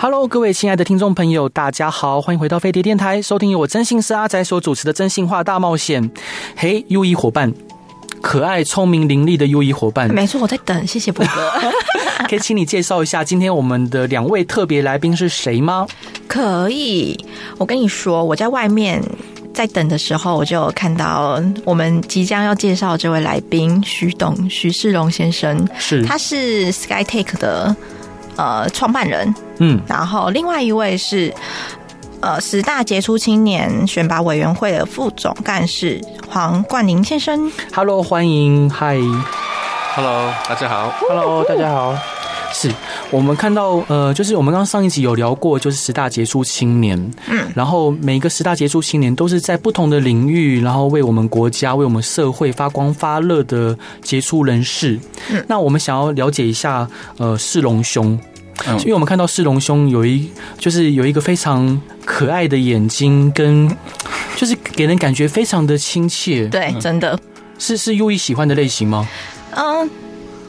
Hello， 各位亲爱的听众朋友，大家好，欢迎回到飞碟电台，收听由我征信社阿宅所主持的《征信话大冒险》。嘿，优异伙伴，可爱、聪明、伶俐的优异伙伴，没错，我在等，谢谢博哥。可以请你介绍一下今天我们的两位特别来宾是谁吗？可以，我跟你说，我在外面在等的时候，我就看到我们即将要介绍这位来宾徐世荣先生，他是 Skytech 的。创办人，然后另外一位是十大杰出青年选拔委员会的副总干事黄冠宁先生。Hello， 欢迎，嗨 ，Hello， 大家好 ，Hello， 大家好。是我们看到就是我们刚刚上一集有聊过，就是十大杰出青年，然后每一个十大杰出青年都是在不同的领域，然后为我们国家、为我们社会发光发热的杰出人士。那我们想要了解一下，世荣兄。因为我们看到世荣兄有一个非常可爱的眼睛，跟就是给人感觉非常的亲切。对，真的是优异喜欢的类型吗？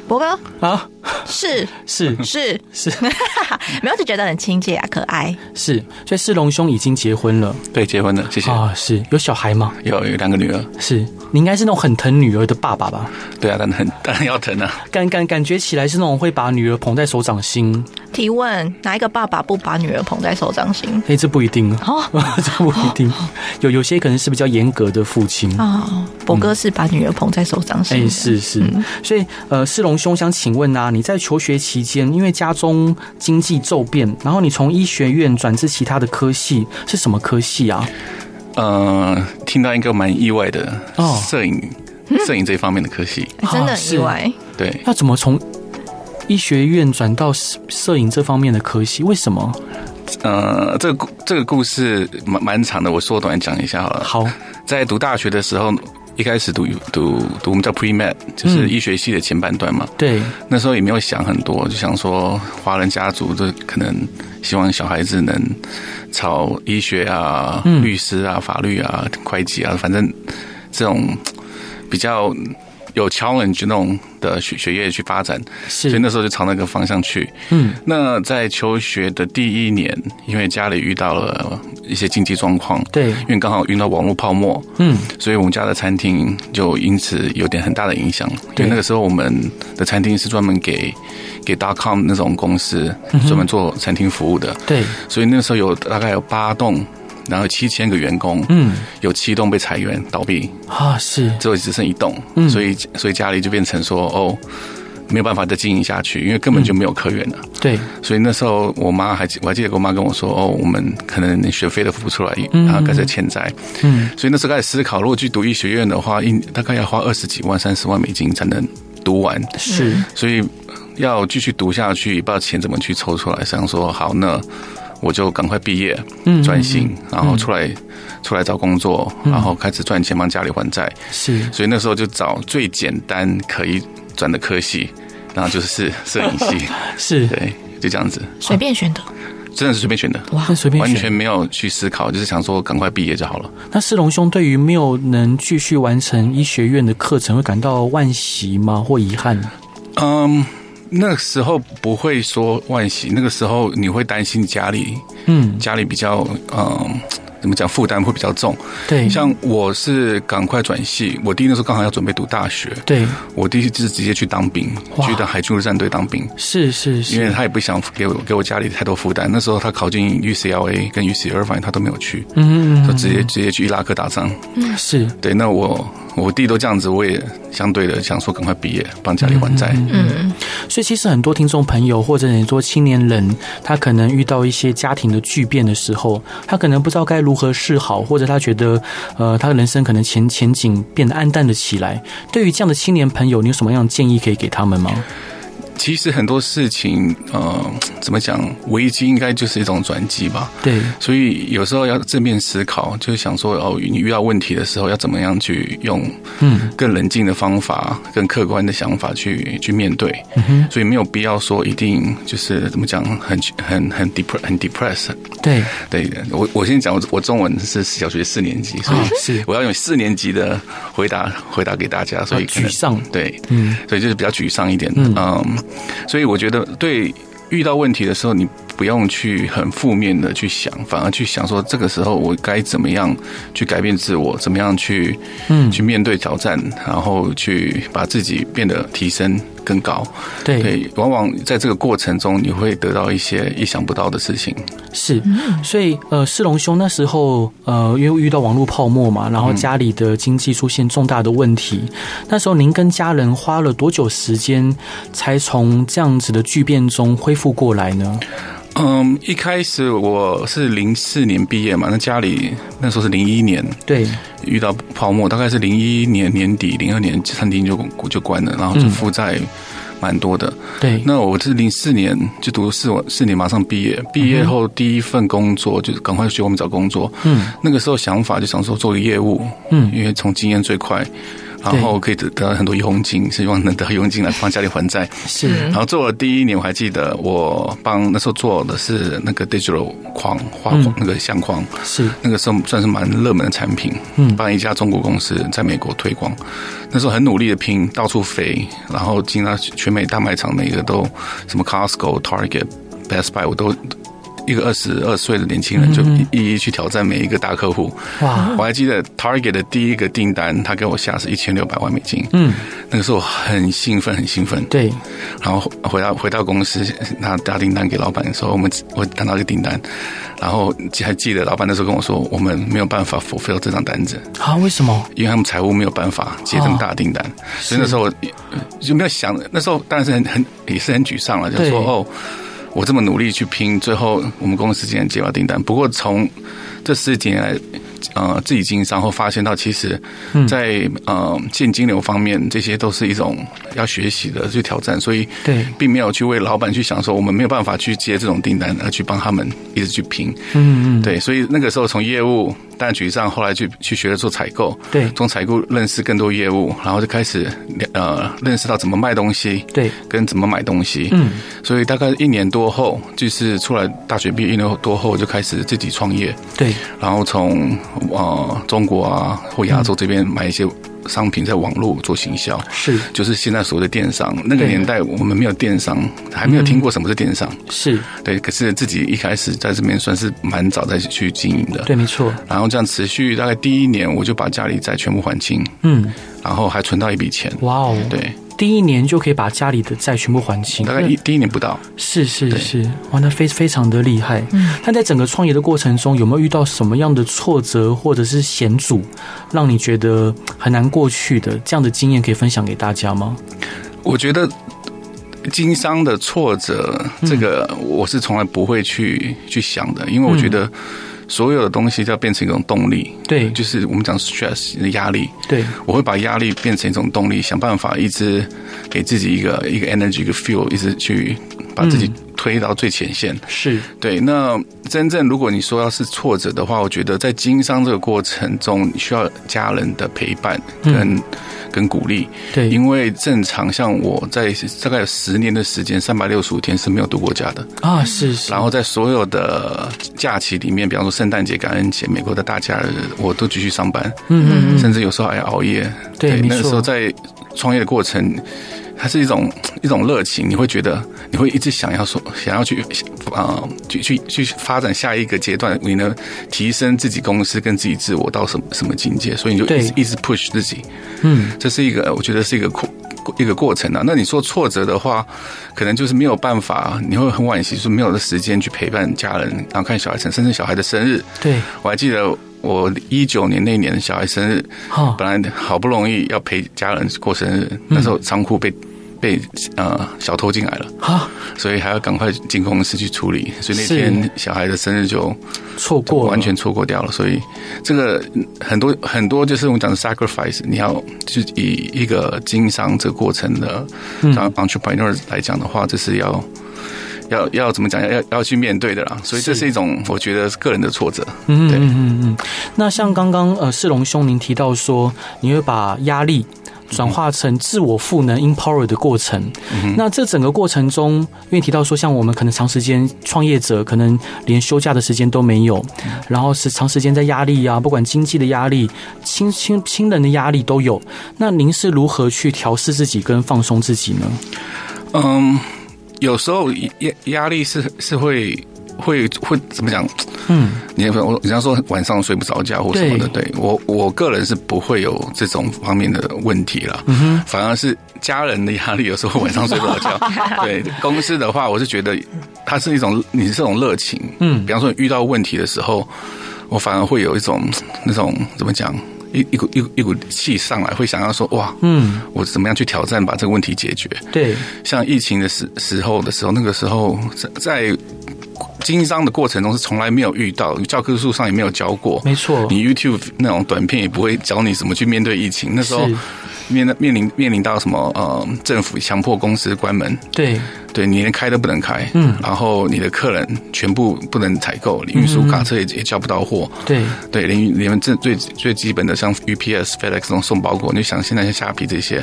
博哥啊，是，没有就觉得很亲切啊，可爱。是，所以世荣兄已经结婚了，对，结婚了，谢谢啊。是有小孩吗？有两个女儿。是你应该是那种很疼女儿的爸爸吧？对啊，当然要疼啊。感觉起来是那种会把女儿捧在手掌心。提问：哪一个爸爸不把女儿捧在手掌心？哎，这不一定哦，这不一定。哦、有些可能是比较严格的父亲啊。博哥是把女儿捧在手掌心。哎，是、所以世荣兄想请问啊，你在求学期间，因为家中经济骤变，然后你从医学院转至其他的科系，是什么科系啊？听到一个蛮意外的，摄影这一方面的科系，真的很意外。对，要怎么从医学院转到摄影这方面的科系？为什么？这个故事蛮长的，我缩短讲一下好了。好，在读大学的时候。一开始读我们叫 pre-med， 就是医学系的前半段嘛。对，那时候也没有想很多，就想说华人家族就可能希望小孩子能朝医学啊、律师啊、法律啊、会计啊，反正这种比较有 challenge 那种的学业去发展，所以那时候就朝那个方向去。那在求学的第一年，因为家里遇到了一些经济状况，对，因为刚好遇到网络泡沫，所以我们家的餐厅就因此有点很大的影响。对，因为那个时候我们的餐厅是专门给 .com 那种公司专门做餐厅服务的，对，所以那时候大概有8栋。然后7000个员工，有7栋被裁员倒闭啊，是，最后只剩1栋，所以家里就变成说没有办法再经营下去，因为根本就没有客源了。对，所以那时候我还记得我妈跟我说，我们可能学费都付不出来，然后开始欠债。所以那时候开始思考，如果去读医学院的话，大概要花20几万、30万美金才能读完。是，所以要继续读下去，不知道钱怎么去抽出来，想说好那。我就赶快毕业，专心，然后出来找工作，然后开始赚钱帮家里还债。是，所以那时候就找最简单可以转的科系，然后就是摄影系。是，对，就这样子，随便选的，真的是随便选的，哇，完全没有去思考，就是想说赶快毕业就好了。那世荣兄对于没有能继续完成医学院的课程，会感到惋惜吗？或遗憾？那时候不会说惋惜，那个时候你会担心家里比较怎么讲，负担会比较重。对，像我是赶快转系，我弟那时候刚好要准备读大学，对，我弟就是直接去当兵，去到海军陆战队当兵。是，因为他也不想给我家里太多负担。那时候他考进 UCLA 跟 UCLA 他都没有去，就直接去伊拉克打仗。是，对，那我弟都这样子，我也相对的想说赶快毕业，帮家里还债。所以其实很多听众朋友或者你说青年人，他可能遇到一些家庭的巨变的时候，他可能不知道该如何是好，或者他觉得他的人生可能前景变得暗淡了起来。对于这样的青年朋友，你有什么样的建议可以给他们吗？其实很多事情，怎么讲，危机应该就是一种转机吧。对，所以有时候要正面思考，就是想说，哦，你遇到问题的时候要怎么样去用更冷静的方法、更客观的想法去面对。嗯、所以没有必要说一定就是怎么讲，很 depressed。对对，我先讲，我中文是小学4年级，所以我要用4年级的回答给大家，所以沮丧。对，嗯，所以就是比较沮丧一点。嗯，所以我觉得对遇到问题的时候，你不用去很负面的去想，反而去想说这个时候我该怎么样去改变自我，怎么样去面对挑战，然后去把自己变得提升更高。对，往往在这个过程中你会得到一些意想不到的事情。是，所以世龙兄那时候因为遇到网络泡沫嘛，然后家里的经济出现重大的问题，那时候您跟家人花了多久时间才从这样子的巨变中恢复过来呢？一开始我是04年毕业嘛，那家里那时候是01年，对，遇到泡沫，大概是01年年底、02年餐厅就关了，然后就负债蛮多的。对，那我是04年就读4年，马上毕业，毕业后第一份工作就是赶快去外面找工作。嗯，那个时候想法就想说做个业务，嗯，因为从经验最快。然后可以得到很多佣金，希望能得到佣金来帮家里还债。是，然后做了第1年，我还记得我帮那时候做的是那个 digital 框画框，那个相框，是那个时候算是蛮热门的产品。嗯，帮一家中国公司在美国推广，那时候很努力的拼，到处飞，然后进到全美大卖场，每个都什么 Costco、Target、Best Buy， 我都。一个22岁的年轻人就一一去挑战每一个大客户。哇！我还记得 Target 的第一个订单，他给我下是1600万美金。嗯，那个时候很兴奋，很兴奋。对。然后回到公司拿订单给老板的时候，我拿到一个订单，然后还记得老板那时候跟我说，我们没有办法 fulfill 这张单子。啊？为什么？因为他们财务没有办法接这么大的订单，哦，所以那时候我就没有想。那时候当然是很也是很沮丧了，就说哦。我这么努力去拼，最后我们公司竟然接到订单。不过从这10几年来，自己经商后发现到，其实在现金流方面，这些都是一种要学习的去挑战。所以，对，并没有去为老板去想说，我们没有办法去接这种订单，而去帮他们一直去拼。嗯嗯，对。所以那个时候从业务大局上，后来去学了做采购，对，从采购认识更多业务，然后就开始认识到怎么卖东西，对，跟怎么买东西。嗯，所以大概1年多后，就是出来大学毕业1年多后，就开始自己创业。对，然后从中国啊或亚洲这边买一些商品，在网络做行销，是，就是现在所谓的电商。那个年代我们没有电商，还没有听过什么是电商。是，对，可是自己一开始在这边算是蛮早再去经营的。对，没错。然后这样持续大概第1年，我就把家里债全部还清。嗯，然后还存到一笔钱。哇哦，对。第1年就可以把家里的债全部还清，大概第一年不到。是是是，哇，那非常的厉害。嗯，那在整个创业的过程中，有没有遇到什么样的挫折或者是险阻，让你觉得很难过去的这样的经验，可以分享给大家吗？我觉得经商的挫折，这个我是从来不会去想的，因为我觉得。所有的东西要变成一种动力，对，就是我们讲 stress 的压力，对，我会把压力变成一种动力，想办法一直给自己一个 energy 一个 fuel， 一直去把自己推到最前线。是，对。那真正如果你说要是挫折的话，我觉得在经商这个过程中，你需要家人的陪伴跟鼓励。对，因为正常像我在大概有10年的时间，365天是没有度过假的啊。是是。然后在所有的假期里面，比方说。圣诞节、感恩节、美国的大假日，我都继续上班，甚至有时候还熬夜。对，那个时候在创业的过程，它是一种热情，你会觉得你会一直想要去发展下一个阶段，你能提升自己公司跟自己自我到什么境界，所以你就一直 push 自己。嗯，这是一个我觉得是一个过程啊。那你说挫折的话，可能就是没有办法，你会很惋惜，说没有的时间去陪伴家人，然后看小孩甚至小孩的生日。对，我还记得我19年那年小孩生日，本来好不容易要陪家人过生日，那时候仓库被被小偷进来了，所以还要赶快进公司去处理，所以那天小孩的生日就错过了，完全错过掉了。所以这个很多就是我们讲的 sacrifice， 你要就以一个经商这个过程的 entrepreneur 来讲的话，这是要怎么讲？要去面对的啦，所以这是一种我觉得个人的挫折。嗯嗯嗯嗯。那像刚刚世龙兄您提到说，你会把压力转化成自我赋能 empower 的过程，那这整个过程中，因为提到说，像我们可能长时间创业者，可能连休假的时间都没有，然后是长时间在压力啊，不管经济的压力、亲人的压力都有。那您是如何去调试自己跟放松自己呢？有时候压力是会怎么讲？你要说晚上睡不着觉或什么的，对我个人是不会有这种方面的问题了，反而是家人的压力，有时候晚上睡不着觉。对公司的话，我是觉得它是一种你是这种热情，比方说你遇到问题的时候，我反而会有一种那种怎么讲？一股气上来，会想要说哇，我怎么样去挑战把这个问题解决？对，像疫情的时候，那个时候在经商的过程中是从来没有遇到，教科书上也没有教过，没错。你 YouTube 那种短片也不会教你怎么去面对疫情。那时候面临到什么政府强迫公司关门，对你连开都不能开，然后你的客人全部不能采购，你运输卡车也叫不到货，对，连最基本的像 UPS、FedEx 这种送包裹，你就想现在像虾皮这些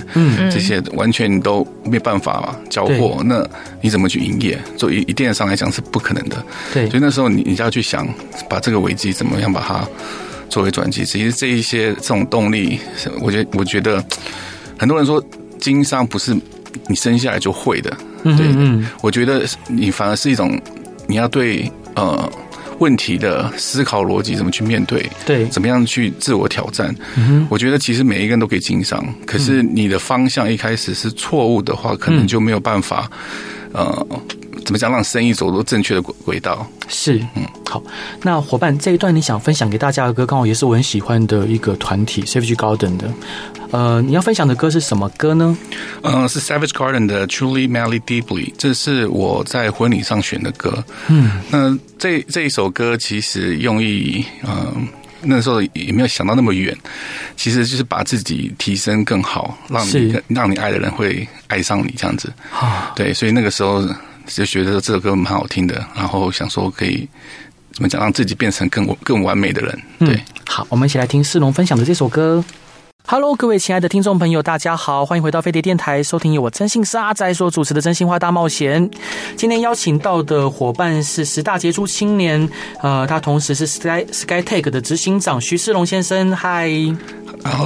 完全都没办法交货，那你怎么去营业？做以电商来讲是不可能的，对，所以那时候你就要去想把这个危机怎么样把它作为转机。其实这一些这种动力，我觉得很多人说经商不是你生下来就会的，对，我觉得你反而是一种你要对问题的思考逻辑怎么去面对，对，怎么样去自我挑战。我觉得其实每一个人都可以经商，可是你的方向一开始是错误的话，可能就没有办法怎么讲让生意走入正确的轨道。是，好，那伙伴这一段你想分享给大家的歌，刚好也是我很喜欢的一个团体 Savage Garden 的，你要分享的歌是什么歌呢？是 Savage Garden 的 Truly Madly Deeply， 这是我在婚礼上选的歌。那这一首歌其实用意那时候也没有想到那么远，其实就是把自己提升更好，让你爱的人会爱上你这样子。对，所以那个时候就觉得这首歌蛮好听的，然后想说可以怎么讲让自己变成更完美的人。对，好，我们一起来听世龙分享的这首歌。Hello， 各位亲爱的听众朋友，大家好，欢迎回到飞碟电台，收听由我真心是阿宅所主持的真心话大冒险。今天邀请到的伙伴是十大杰出青年，他同时是 Skytech 的执行长徐世龙先生。嗨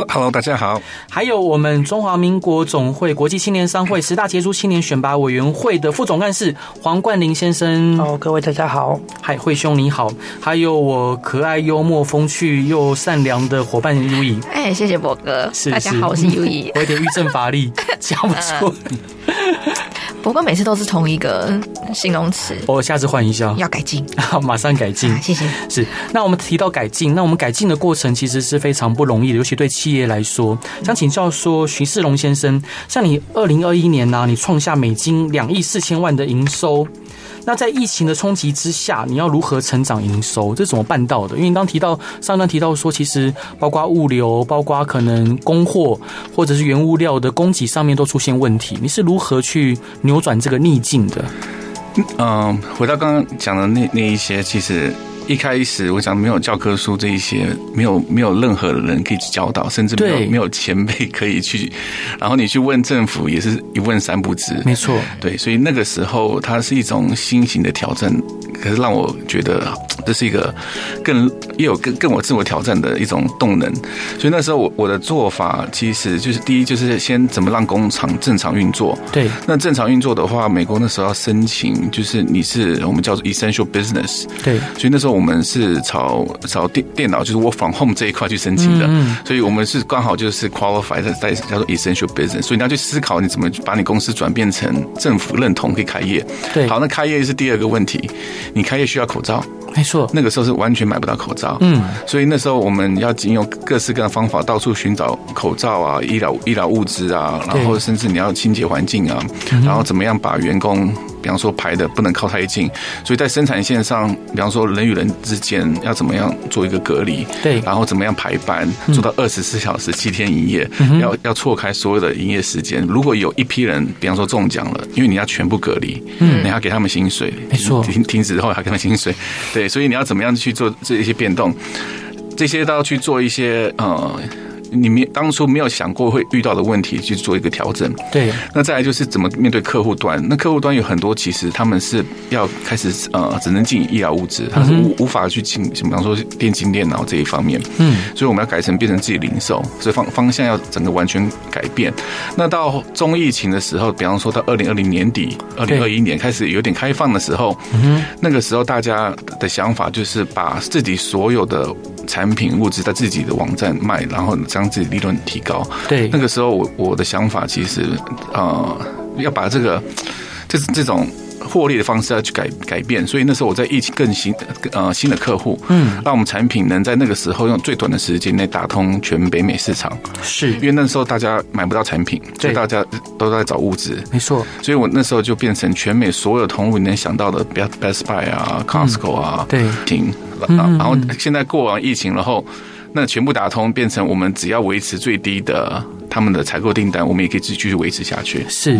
，Hello， 大家好。还有我们中华民国总会国际青年商会十大杰出青年选拔委员会的副总干事黄冠霖先生。Hello， 各位大家好。嗨，慧兄你好。还有我可爱、幽默、风趣又善良的伙伴如意。哎，谢谢博哥。大家好，我是尤怡，我有点郁症乏力，讲不出。不过每次都是同一个形容词，我下次换一下，要改进，马上改进，谢谢。是，那我们提到改进，那我们改进的过程其实是非常不容易的，尤其对企业来说。想请教说，徐世龙先生，像你2021年你创下美金2亿4千万的营收。那在疫情的冲击之下，你要如何成长营收？这是怎么办到的？因为你刚提到上一段提到说，其实包括物流、包括可能供货或者是原物料的供给上面都出现问题，你是如何去扭转这个逆境的？回到刚刚讲的那一些，其实一开始我讲没有教科书这一些，没有任何人可以教导，甚至没有前辈可以去，然后你去问政府也是一问三不知，没错，对，所以那个时候它是一种新型的挑战，可是让我觉得这是一个也有更我自我挑战的一种动能，所以那时候我的做法其实就是第一就是先怎么让工厂正常运作，对，那正常运作的话，美国那时候要申请，就是你是我们叫做 essential business， 对，所以那时候我们是朝电脑就是 work from home 这一块去申请的，所以我们是刚好就是 qualified 在叫做 essential business， 所以你要去思考你怎么把你公司转变成政府认同可以开业，对，好，那开业是第二个问题，你开业需要口罩，没错，那个时候是完全买不到口罩，嗯，所以那时候我们要用各式各样的方法到处寻找口罩啊、医疗物资啊，然后甚至你要清洁环境啊，然后怎么样把员工。比方说排的不能靠太近，所以在生产线上，比方说人与人之间要怎么样做一个隔离，对，然后怎么样排班，做到24小时7天营业，要错开所有的营业时间。如果有一批人，比方说中奖了，因为你要全部隔离，你要给他们薪水，没错，停止之后还给他们薪水，对，所以你要怎么样去做这些变动，这些都要去做一些你当初没有想过会遇到的问题去做一个调整。对，那再来就是怎么面对客户端。那客户端有很多，其实他们是要开始只能进医疗物资，他是无法去进，比方说电竞电脑这一方面。嗯，所以我们要改成变成自己零售，所以方向要整个完全改变。那到中疫情的时候，比方说到2020年底、2021年开始有点开放的时候，那个时候大家的想法就是把自己所有的产品物资在自己的网站卖，然后将自己利润提高。对，那个时候我的想法其实要把这种获利的方式要去改变，所以那时候我在疫情更新的客户，让我们产品能在那个时候用最短的时间内打通全北美市场。是，因为那时候大家买不到产品，所以大家都在找物资。没错，所以我那时候就变成全美所有通路你能想到的 Best Buy 啊、Costco 啊，对，然后现在过完疫情然后。那全部打通，变成我们只要维持最低的他们的采购订单，我们也可以继续维持下去。是，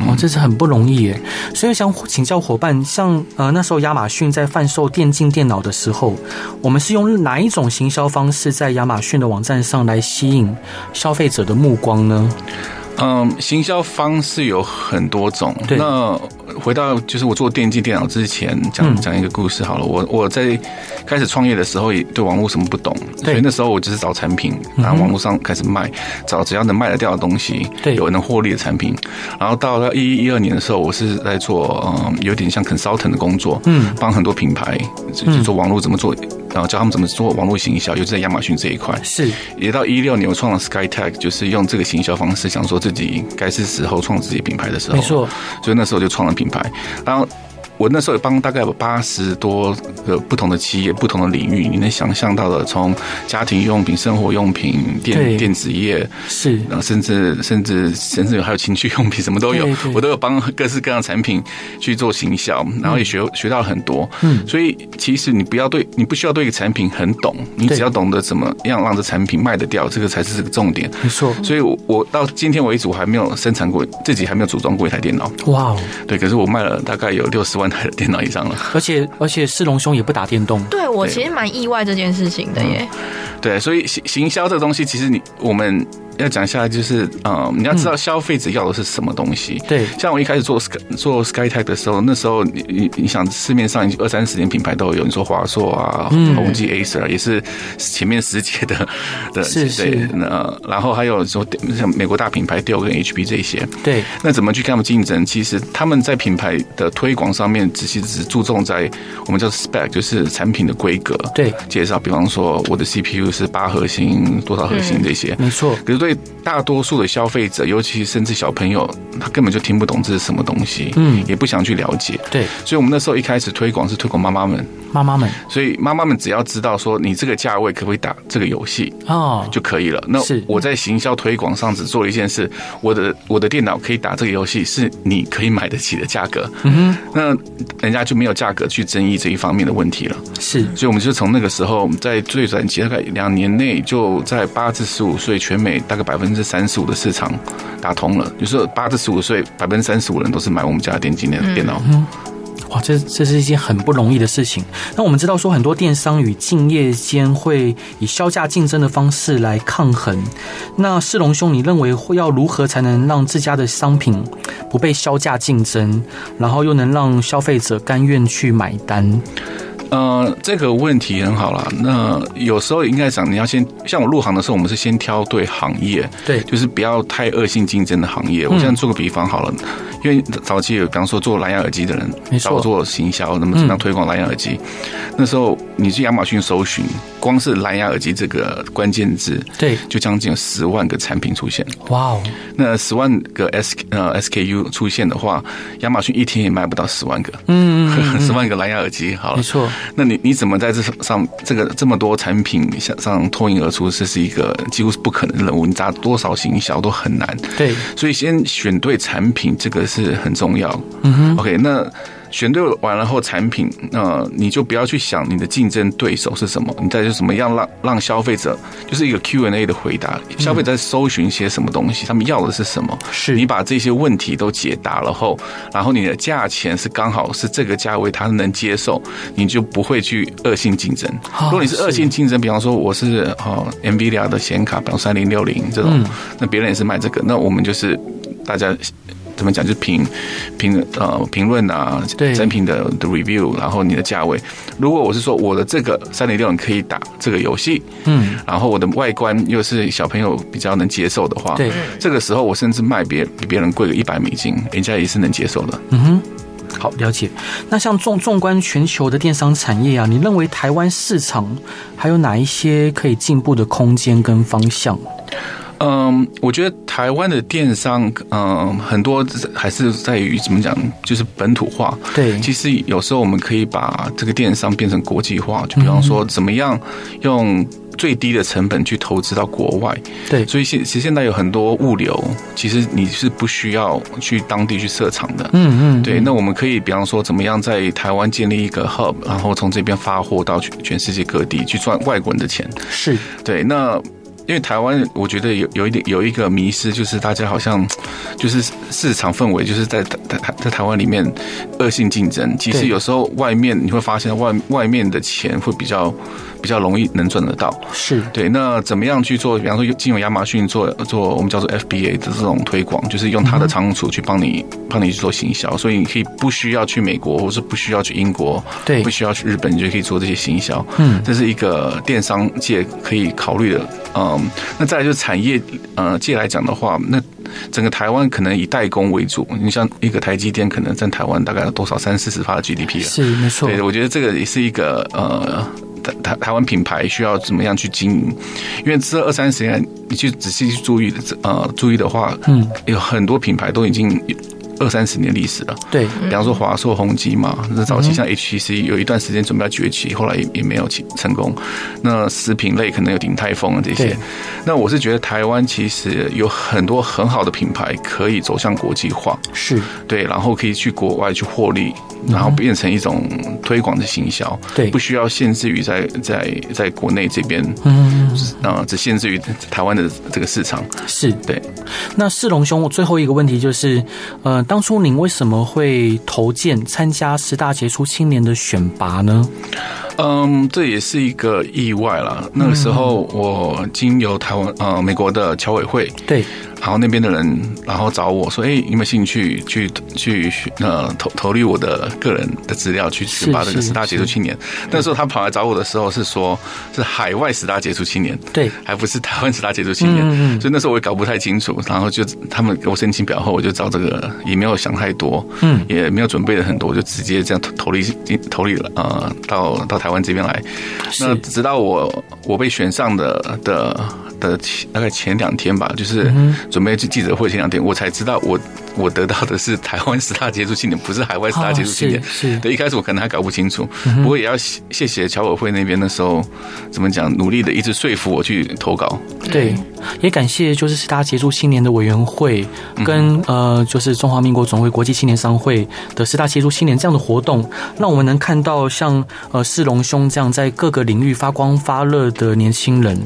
哦，这是很不容易耶。所以我想请教伙伴，像那时候亚马逊在贩售电竞电脑的时候，我们是用哪一种行销方式在亚马逊的网站上来吸引消费者的目光呢？行销方式有很多种。那回到就是我做电竞电脑之前，讲一个故事好了。我在开始创业的时候也对网络什么不懂，所以那时候我就是找产品，然后网络上开始卖，找只要能卖得掉的东西，有能获利的产品。然后到了11、12年的时候，我是在做有点像 consultant 的工作，帮很多品牌就做网络怎么做。然后教他们怎么做网络行销，尤其在亚马逊这一块。是，也到16年我创了 Skytech， 就是用这个行销方式，想说自己该是时候创自己品牌的时候。没错，所以那时候就创了品牌。然后我那时候也帮大概有80多个不同的企业、不同的领域，你能想象到的，从家庭用品、生活用品、电子业，是，然后甚至还有情趣用品，什么都有，我都有帮各式各样的产品去做行销，然后也学到很多。所以其实你不需要对一个产品很懂，你只要懂得怎么样让这产品卖得掉，这个才是这个重点。没错。所以我到今天为止，我还没有生产过，自己还没有组装过一台电脑。哇，对，可是我卖了大概有60万台的电脑以上了，而且世龙兄也不打电动。对，我其实蛮意外这件事情的耶。对，所以行销这东西，其实我们要讲下来就是，你要知道消费者要的是什么东西。对，像我一开始做 Skytech 的时候，那时候你想市面上已经20-30年品牌都有，你说华硕啊、宏基、Acer 也是前面10届的，是对，然后还有说像美国大品牌 Dell 跟 HP 这些。对，那怎么去跟他们竞争？其实他们在品牌的推广上面，只注重在我们叫 spec， 就是产品的规格。对，介绍，比方说我的 CPU 是8核心、多少核心这些。没错，可是对大多数的消费者，尤其甚至小朋友，他根本就听不懂这是什么东西，也不想去了解。对，所以我们那时候一开始推广是推广妈妈们，所以妈妈们只要知道说你这个价位可不可以打这个游戏就可以了。那我在行销推广上只做一件事，我的电脑可以打这个游戏，是你可以买得起的价格。那人家就没有价格去争议这一方面的问题了。是，所以我们就从那个时候，在最短期大概2年内，就在8至15岁全美。大概35%的市场打通了，就是8至15岁35%的人都是买我们家的电竞电脑。哇，这是一件很不容易的事情。那我们知道说，很多电商与竞业间会以销价竞争的方式来抗衡。那世龙兄，你认为要如何才能让自家的商品不被销价竞争，然后又能让消费者甘愿去买单？这个问题很好啦。那有时候应该讲，你要先，像我入行的时候，我们是先挑对行业，对，就是不要太恶性竞争的行业。我现在做个比方好了，因为早期有，比方说做蓝牙耳机的人，找我做行销，那么怎么样推广蓝牙耳机？那时候你去亚马逊搜寻，光是蓝牙耳机这个关键字，对，就将近有10万个产品出现。哇哦！那10万个 SKU 出现的话，亚马逊一天也卖不到10万个。10万个蓝牙耳机，好了，没错。那你怎么在这上这么多产品上脱颖而出？这是一个几乎是不可能的任务，你砸多少行销都很难。对，所以先选对产品，这个是很重要。嗯哼 ，OK， 那。选对完了后，产品，你就不要去想你的竞争对手是什么，你再就怎么样让消费者就是一个 Q&A 的回答，消费者在搜寻些什么东西，他们要的是什么，是你把这些问题都解答了后，然后你的价钱是刚好是这个价位他能接受，你就不会去恶性竞争。如果你是恶性竞争，比方说我是NVIDIA 的显卡，比方3060这种，那别人也是卖这个，那我们就是大家。怎么讲？就评论啊，产品的 review， 然后你的价位。如果我是说我的这个3060可以打这个游戏，然后我的外观又是小朋友比较能接受的话，对，这个时候我甚至卖比别人贵个$100，人家也是能接受的。嗯哼。好，了解。那像纵观全球的电商产业啊，你认为台湾市场还有哪一些可以进步的空间跟方向？我觉得台湾的电商，很多还是在于怎么讲，就是本土化。对，其实有时候我们可以把这个电商变成国际化，就比方说怎么样用最低的成本去投资到国外。对，所以其实现在有很多物流，其实你是不需要去当地去设厂的。对，那我们可以比方说怎么样在台湾建立一个 hub， 然后从这边发货到全世界各地去赚外国人的钱。是，对，那。因为台湾，我觉得有一个迷思，就是大家好像就是市场氛围，就是在台湾里面恶性竞争。其实有时候外面你会发现外面的钱会比较容易能赚得到。是对。那怎么样去做？比方说，进入亚马逊做我们叫做 FBA 的这种推广，就是用它的仓储去帮你去做行销。所以你可以不需要去美国，或是不需要去英国，对，不需要去日本，你就可以做这些行销。这是一个电商界可以考虑的。那再来就是产业界来讲的话，那整个台湾可能以代工为主，你像一个台积电可能占台湾大概有多少30-40% 的 GDP 了，是没错。对，我觉得这个也是一个台湾品牌需要怎么样去经营，因为这20-30年你去仔细去注意的话，有很多品牌都已经。20-30年历史了，对，比方说华硕、宏基嘛，那早期像 HTC 有一段时间准备要崛起，后来也没有成功。那食品类可能有鼎泰丰这些。那我是觉得台湾其实有很多很好的品牌可以走向国际化，是对，然后可以去国外去获利，然后变成一种推广的行销，对，不需要限制于在国内这边，只限制于台湾的这个市场，是对。那世龙兄，我最后一个问题就是，当初您为什么会投件参加10大杰出青年的选拔呢？这也是一个意外啦。那个时候我经由美国的侨委会，对，然后那边的人，然后找我说：“哎，有没有兴趣投递我的个人的资料去选拔这个10大杰出青年？”那时候他跑来找我的时候是说，是海外10大杰出青年，对，还不是台湾10大杰出青年。所以那时候我也搞不太清楚。然后就他们给我申请表后，我就找这个，也没有想太多，也没有准备了很多，我就直接这样投递了到台湾这边来。那直到我被选上的大概前2天吧，就是准备去记者会前2天，我才知道我得到的是台湾10大杰出青年，不是海外10大杰出青年。对，一开始我可能还搞不清楚，不过也要谢谢侨委会那边那时候怎么讲，努力的一直说服我去投稿。对，也感谢就是10大杰出青年的委员会跟就是中华民国总会国际青年商会的10大杰出青年这样的活动，让我们能看到像世龙兄这样在各个领域发光发热的年轻人，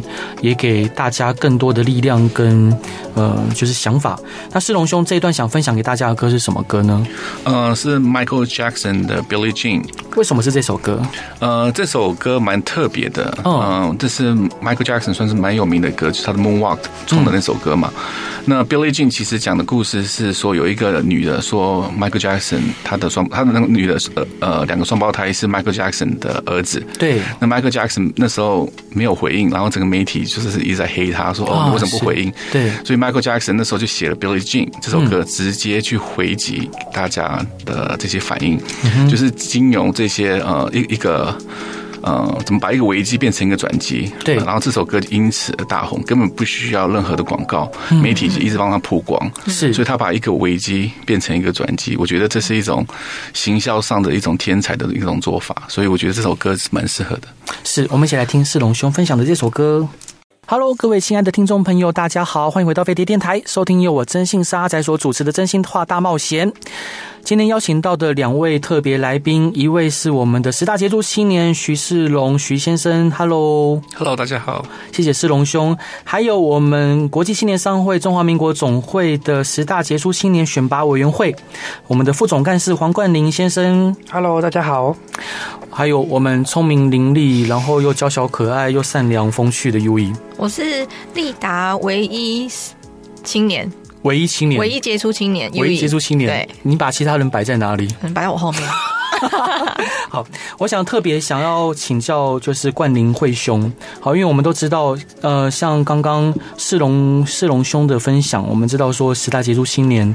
也给大家更多的力量跟就是想法。那世龙兄这一段想分享给大家的歌是什么歌呢？是 Michael Jackson 的 Billie Jean。 为什么是这首歌？这首歌蛮特别的，这是 Michael Jackson 算是蛮有名的歌，就是他的 Moonwalk 唱的那首歌嘛。那 Billie Jean 其实讲的故事是说，有一个女的说 Michael Jackson 她的那个女的两个双胞胎是 Michael Jackson 的儿子。对，那 Michael Jackson 那时候没有回应，然后整个媒体就是一直在黑他，说你为什么不回应？对，所以 Michael Jackson 那时候就写了 Billie Jean 这首歌，直接去回击大家的这些反应，就是经由这些一个怎么把一个危机变成一个转机，对，然后这首歌因此而大红，根本不需要任何的广告，媒体一直帮他曝光，是，所以他把一个危机变成一个转机，我觉得这是一种行销上的一种天才的一种做法，所以我觉得这首歌是蛮适合的。是，我们一起来听士隆兄分享的这首歌。Hello， 各位亲爱的听众朋友，大家好，欢迎回到飞碟电台，收听由我真性沙仔所主持的真心话大冒险。今天邀请到的两位特别来宾，一位是我们的十大杰出青年徐士隆徐先生 ，Hello， 大家好，谢谢士隆兄，还有我们国际青年商会中华民国总会的十大杰出青年选拔委员会，我们的副总干事黄冠霖先生 ，Hello， 大家好，还有我们聪明伶俐，然后又娇小可爱又善良风趣的 U E， 我是立达唯一杰出青年，唯一杰出青年。对，你把其他人摆在哪里？摆在我后面。好，我想特别想要请教就是冠霖惠兄，好，因为我们都知道，像刚刚士隆兄的分享，我们知道说十大杰出青年，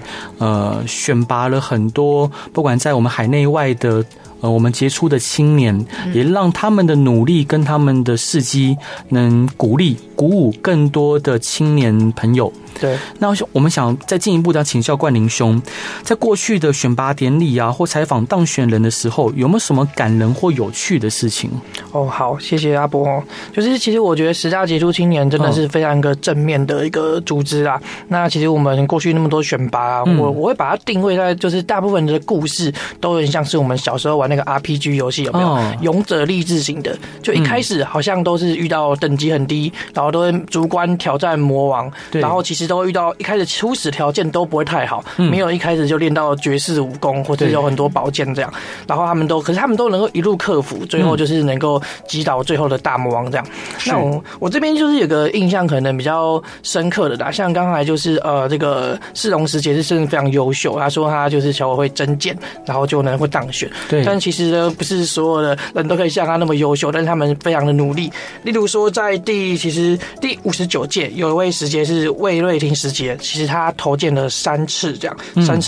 选拔了很多，不管在我们海内外的。我们杰出的青年，也让他们的努力跟他们的事迹能鼓舞更多的青年朋友。对，那我们想再进一步的请教冠霖兄，在过去的选拔典礼啊，或采访当选人的时候，有没有什么感人或有趣的事情？哦，好，谢谢阿波。就是其实我觉得十大杰出青年真的是非常一个正面的一个组织啦。那其实我们过去那么多选拔啊，我会把它定位在就是大部分的故事都很像是我们小时候玩那个 RPG 游戏，有没有勇者励志型的？就一开始好像都是遇到等级很低，然后都会逐关挑战魔王，然后其实都会遇到一开始初始条件都不会太好，没有一开始就练到绝世武功或者有很多宝剑这样，然后他们都能够一路克服，最后就是能够击倒最后的大魔王这样。那我这边就是有个印象可能比较深刻的啦，像刚才就是这个士隆师姐是真的非常优秀，他说他就是小我会真剑，然后就能够当选，对，但其实呢，不是所有的人都可以像他那么优秀，但是他们非常的努力。例如说，在第59届，有一位师姐是魏瑞婷师姐，其实她投件了3次，这样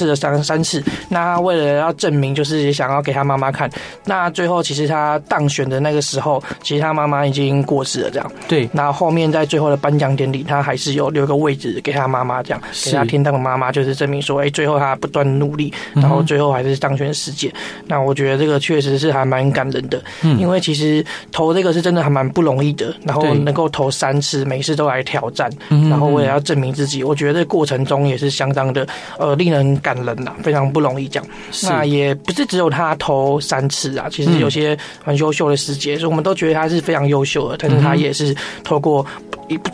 三次。那为了要证明，就是也想要给她妈妈看。那最后，其实她当选的那个时候，其实她妈妈已经过世了，这样。对。那后面在最后的颁奖典礼，她还是有留个位置给她妈妈，这样给她天堂的妈妈，就是证明说，哎，最后她不断努力，然后最后还是当选师姐。那我觉得。这个确实是还蛮感人的，因为其实投这个是真的还蛮不容易的，然后能够投3次，每次都来挑战，然后为了要证明自己，我觉得这过程中也是相当的令人感人啦，非常不容易这样。那也不是只有他投3次啊，其实有些很优秀的师姐，所以我们都觉得他是非常优秀的，但是他也是透过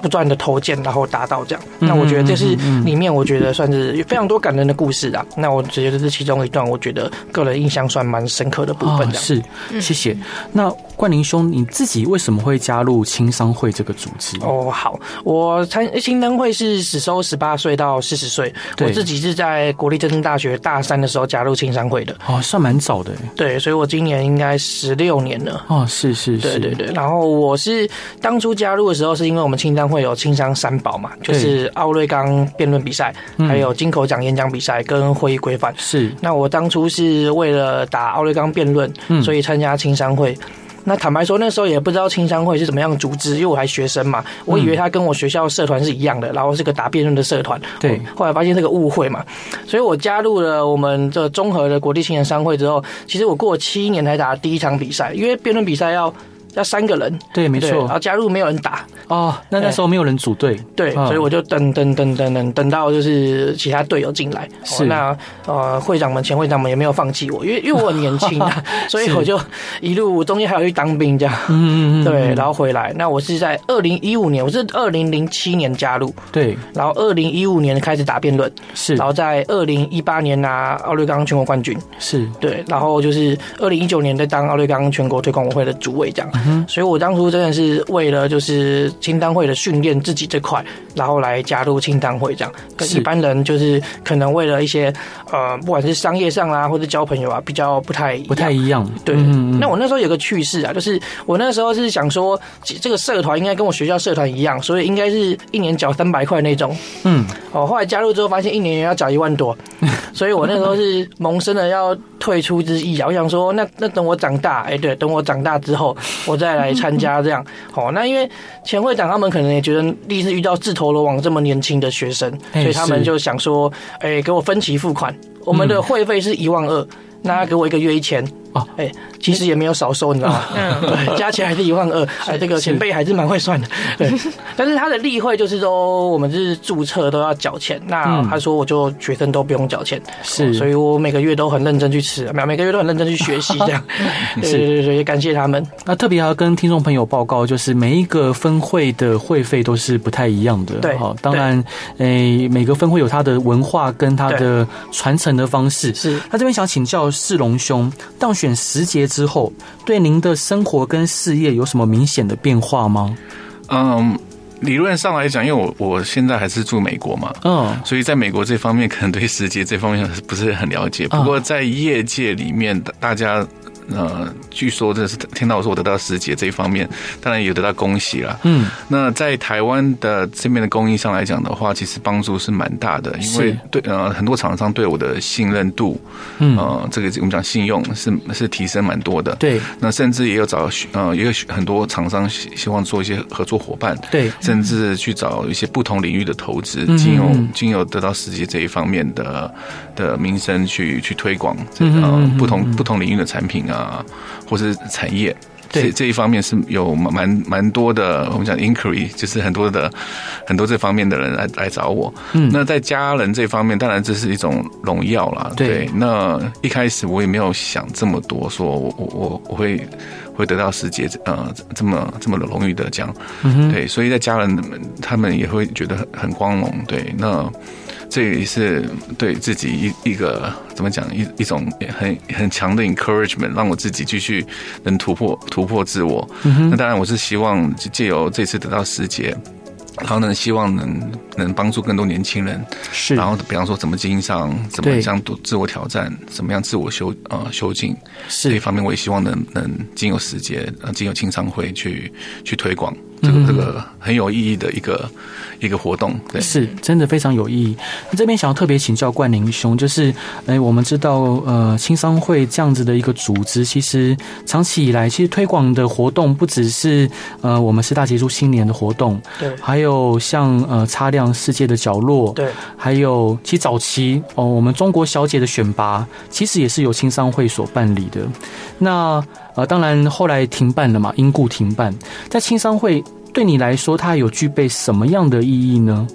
不断的投件，然后达到这样。那我觉得这是里面我觉得算是有非常多感人的故事啦。那我觉得这是其中一段，我觉得个人印象算蛮深刻的部分。是，谢谢。那冠霖兄，你自己为什么会加入青商会这个组织？哦，好，我青商会是只收18岁到40岁，我自己是在国立政治大学大3的时候加入青商会的。哦，算蛮早的。对，所以我今年应该16年了。哦，是是是，对对对。然后我是当初加入的时候，是因为我们青商会有青商三宝嘛，就是奥瑞冈辩论比赛，还有金口奖演讲比赛跟会议规范。是，那我当初是为了打奥瑞冈辩论，所以参加青商会。那坦白说，那时候也不知道青商会是怎么样组织，因为我还学生嘛，我以为他跟我学校社团是一样的，然后是个打辩论的社团。对，后来发现是个误会嘛，所以我加入了我们这综合的国际青年商会之后，其实我过了7年才打第一场比赛，因为辩论比赛要3个人，对，没错，然后加入没有人打哦，那时候没有人组队，对，所以我就等到就是其他队友进来，是，那会长们、前会长们也没有放弃我，因为我很年轻啊，所以我就一路中间还有去当兵这样，对，然后回来。那我是在2015年，我是2007年加入，对，然后2015年开始打辩论，是，然后在2018年拿奥瑞冈全国冠军，是，对，然后就是2019年在当奥瑞冈全国推广委员会的主委这样。所以我当初真的是为了就是青商会的训练自己这块，然后来加入青商会这样，跟一般人就是可能为了一些不管是商业上啊，或者交朋友啊，比较不太一样。对，那我那时候有个趣事啊，就是我那时候是想说，这个社团应该跟我学校社团一样，所以应该是一年缴300块那种。后来加入之后发现一年要缴1万多，所以我那时候是萌生了要退出之意，我想说那等我长大，对，等我长大之后我再来参加这样。好，那因为前会长他们可能也觉得第一次遇到自投罗网这么年轻的学生，所以他们就想说，给我分期付款，我们的会费是12000，那给我一个月1000。哦，其实也没有少收，你知道吗？对，加起来还是12000。这个前辈还是蛮会算的。对，但是他的例会就是说，我们是注册都要缴钱。那他说，我就学生都不用缴钱，是，所以我每个月都很认真去吃，每个月都很认真去学习，这样。对对对，也感谢他们。那特别要跟听众朋友报告，就是每一个分会的会费都是不太一样的。对，好，当然，每个分会有它的文化跟它的传承的方式。是，那这边想请教世龙兄，当选10节之后，对您的生活跟事业有什么明显的变化吗？理论上来讲，因为我现在还是住美国嘛，所以在美国这方面可能对时节这方面不是很了解。不过在业界里面，大家据说这是听到我说我得到时节这一方面，当然也有得到恭喜啦。那在台湾的这边的供应上来讲的话，其实帮助是蛮大的，因为对很多厂商对我的信任度，这个我们讲信用是提升蛮多的。对，那甚至也有找也有很多厂商希望做一些合作伙伴，对，甚至去找一些不同领域的投资，经由得到时节这一方面的名声去推广不同领域的产品啊。或是产业，这一方面是有蛮多的，我们讲 inquiry， 就是很多这方面的人来找我。那在家人这方面，当然这是一种荣耀啦。对，那一开始我也没有想这么多，说我会得到10节这么荣誉的奖。对，所以在家人他们也会觉得很光荣。对，那这也是对自己一个怎么讲一种很强的 encouragement， 让我自己继续能突破自我。那当然，我是希望借由这次得到10节，然后呢，希望能帮助更多年轻人。是，然后比方说怎么经营上，怎么样自我挑战，怎么样自我修进，这一方面我也希望能经由10节，经由青商会去推广。这个很有意义的一个活动，对，是真的非常有意义。这边想要特别请教冠霖兄，就是我们知道青商会这样子的一个组织，其实长期以来，其实推广的活动不只是我们师大杰出青年的活动，对，还有像擦亮世界的角落，对，还有其实早期我们中国小姐的选拔，其实也是由青商会所办理的。那当然后来停办了嘛，因故停办。在青商会对你来说，它有具备什么样的意义呢？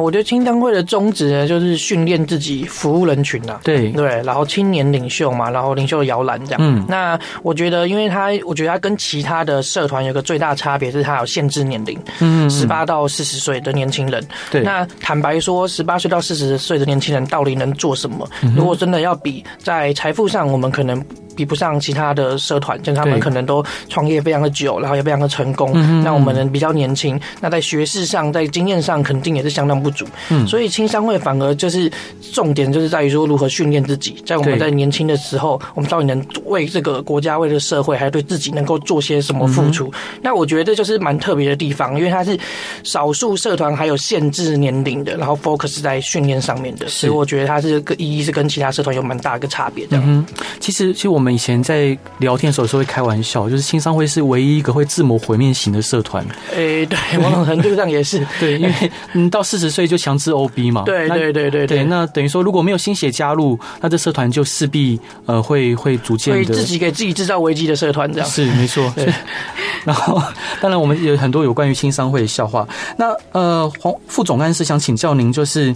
我觉得青商会的宗旨呢，就是训练自己，服务人群啊，对，然后青年领袖嘛，然后领袖摇篮这样。那我觉得，因为我觉得它跟其他的社团有个最大差别是，它有限制年龄，18到40岁的年轻人。对，那坦白说，18岁到40岁的年轻人到底能做什么？如果真的要比在财富上，我们可能比不上其他的社团，像他们可能都创业非常的久，然后也非常的成功。那我们人比较年轻，那在学识上、在经验上，肯定也是相当不足。所以青商会反而就是重点，就是在于说如何训练自己，在我们在年轻的时候，我们到底能为这个国家、为这个社会，还对自己能够做些什么付出。那我觉得这就是蛮特别的地方，因为它是少数社团还有限制年龄的，然后 focus 在训练上面的，所以我觉得它是个意义是跟其他社团有蛮大一个差别这样。其实我们以前在聊天的时候会开玩笑，就是青商会是唯一一个会自我毁灭型的社团。对，往程度上也是。对，因为到40岁就强制 OB 嘛。对，那等于说如果没有新血加入，那这社团就势必会逐渐的自己给自己制造危机的社团这样。是，没错。然后当然我们有很多有关于青商会的笑话。那副总干事想请教您，就是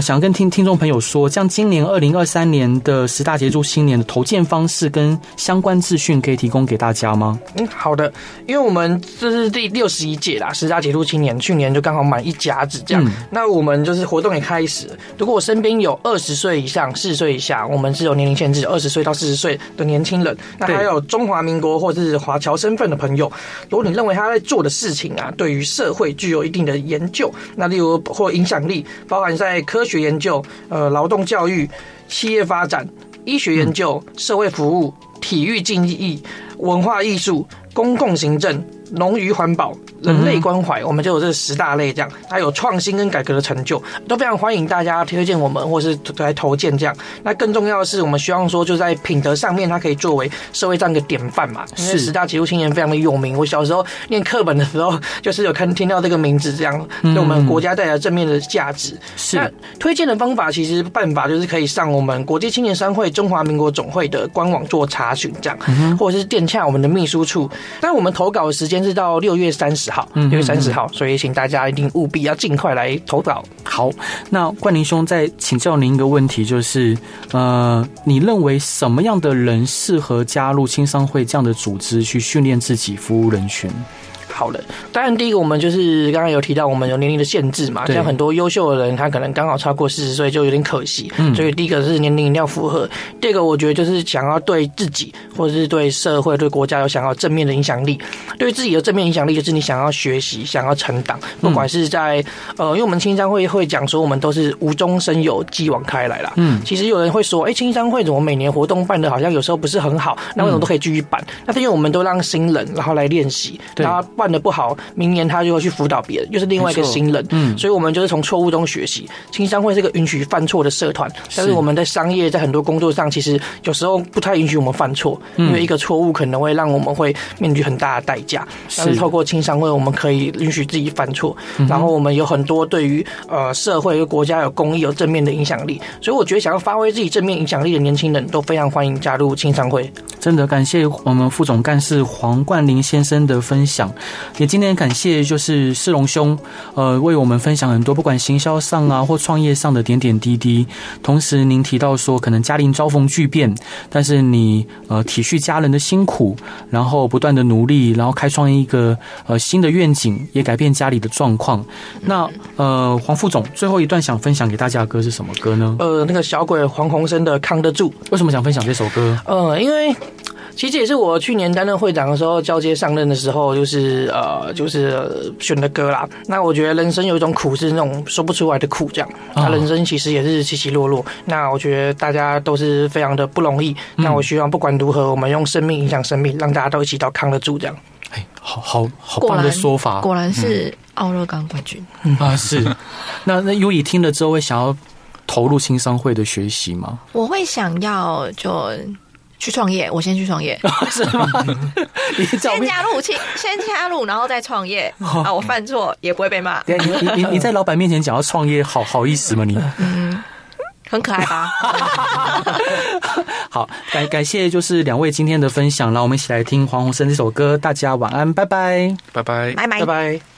想跟听众朋友说，像今年2023年的十大杰出青年的投件方式跟相关资讯，可以提供给大家吗？好的，因为我们这是第61届啦，十大杰出青年去年就刚好满1甲子这样。那我们就是活动也开始，如果我身边有20岁以上、40岁以下，我们是有年龄限制，20岁到40岁的年轻人，那还有中华民国或是华侨身份的朋友，如果你认为他在做的事情啊，对于社会具有一定的研究，那例如或影响力，包含在科学研究、劳动教育、企业发展、医学研究、社会服务、体育竞技、文化艺术、公共行政、农渔环保、人类关怀，我们就有这10大类这样，它有创新跟改革的成就，都非常欢迎大家推荐我们或是来投件这样。那更重要的是，我们希望说就在品德上面，它可以作为社会上一个典范嘛。因为10大杰出青年非常的有名，我小时候念课本的时候就是有听到这个名字，这样对我们国家带来正面的价值。是，那推荐的方法其实办法就是可以上我们国际青年商会中华民国总会的官网做查询这样，或者是电洽我们的秘书处。但我们投稿的时间是到6月30号，6月30号，所以请大家一定务必要尽快来投稿。好，那冠霖兄再请教您一个问题，就是你认为什么样的人适合加入青商会这样的组织去训练自己服务人群？好了，当然第一个我们就是刚刚有提到我们有年龄的限制嘛，像很多优秀的人他可能刚好超过40岁就有点可惜，所以第一个是年龄一定要符合。第二个我觉得就是想要对自己或者是对社会对国家有想要正面的影响力，对自己的正面影响力就是你想要学习想要成长，不管是在因为我们青商会讲说我们都是无中生有继往开来啦，其实有人会说青商会怎么每年活动办的好像有时候不是很好，那为什么都可以继续办，那是因为我们都让新人然后来练习，然后办的不好，明年他就会去辅导别人，又是另外一个新人。所以我们就是从错误中学习。青商会是个允许犯错的社团，但是我们在商业在很多工作上，其实有时候不太允许我们犯错，因为一个错误可能会让我们会面对很大的代价。但是透过青商会，我们可以允许自己犯错，然后我们有很多对于社会和国家有公益有正面的影响力。所以我觉得想要发挥自己正面影响力的年轻人都非常欢迎加入青商会。真的感谢我们副总干事黄冠霖先生的分享。也今天感谢就是世龙兄，为我们分享很多不管行销上啊或创业上的点点滴滴。同时您提到说可能家庭遭逢巨变，但是你体恤家人的辛苦，然后不断的努力，然后开创一个新的愿景，也改变家里的状况。那黄副总最后一段想分享给大家的歌是什么歌呢？那个小鬼黄鸿升的《扛得住》。为什么想分享这首歌？因为其实也是我去年担任会长的时候，交接上任的时候，就是选的歌啦。那我觉得人生有一种苦是那种说不出来的苦，这样。那人生其实也是起起落落。那我觉得大家都是非常的不容易。那我希望不管如何，我们用生命影响生命，让大家都一起到扛得住，这样。哎，好棒的说法，果然是奥勒冈冠军啊！是。那优以听了之后会想要投入青商会的学习吗？我会想要去创业，我先去创业，是吗？先加入，然后再创业啊！我犯错也不会被骂。你在老板面前讲要创业，好意思吗你？很可爱吧好，感谢就是两位今天的分享，让我们一起来听黄鸿升这首歌。大家晚安，拜拜，拜拜，拜拜，拜拜。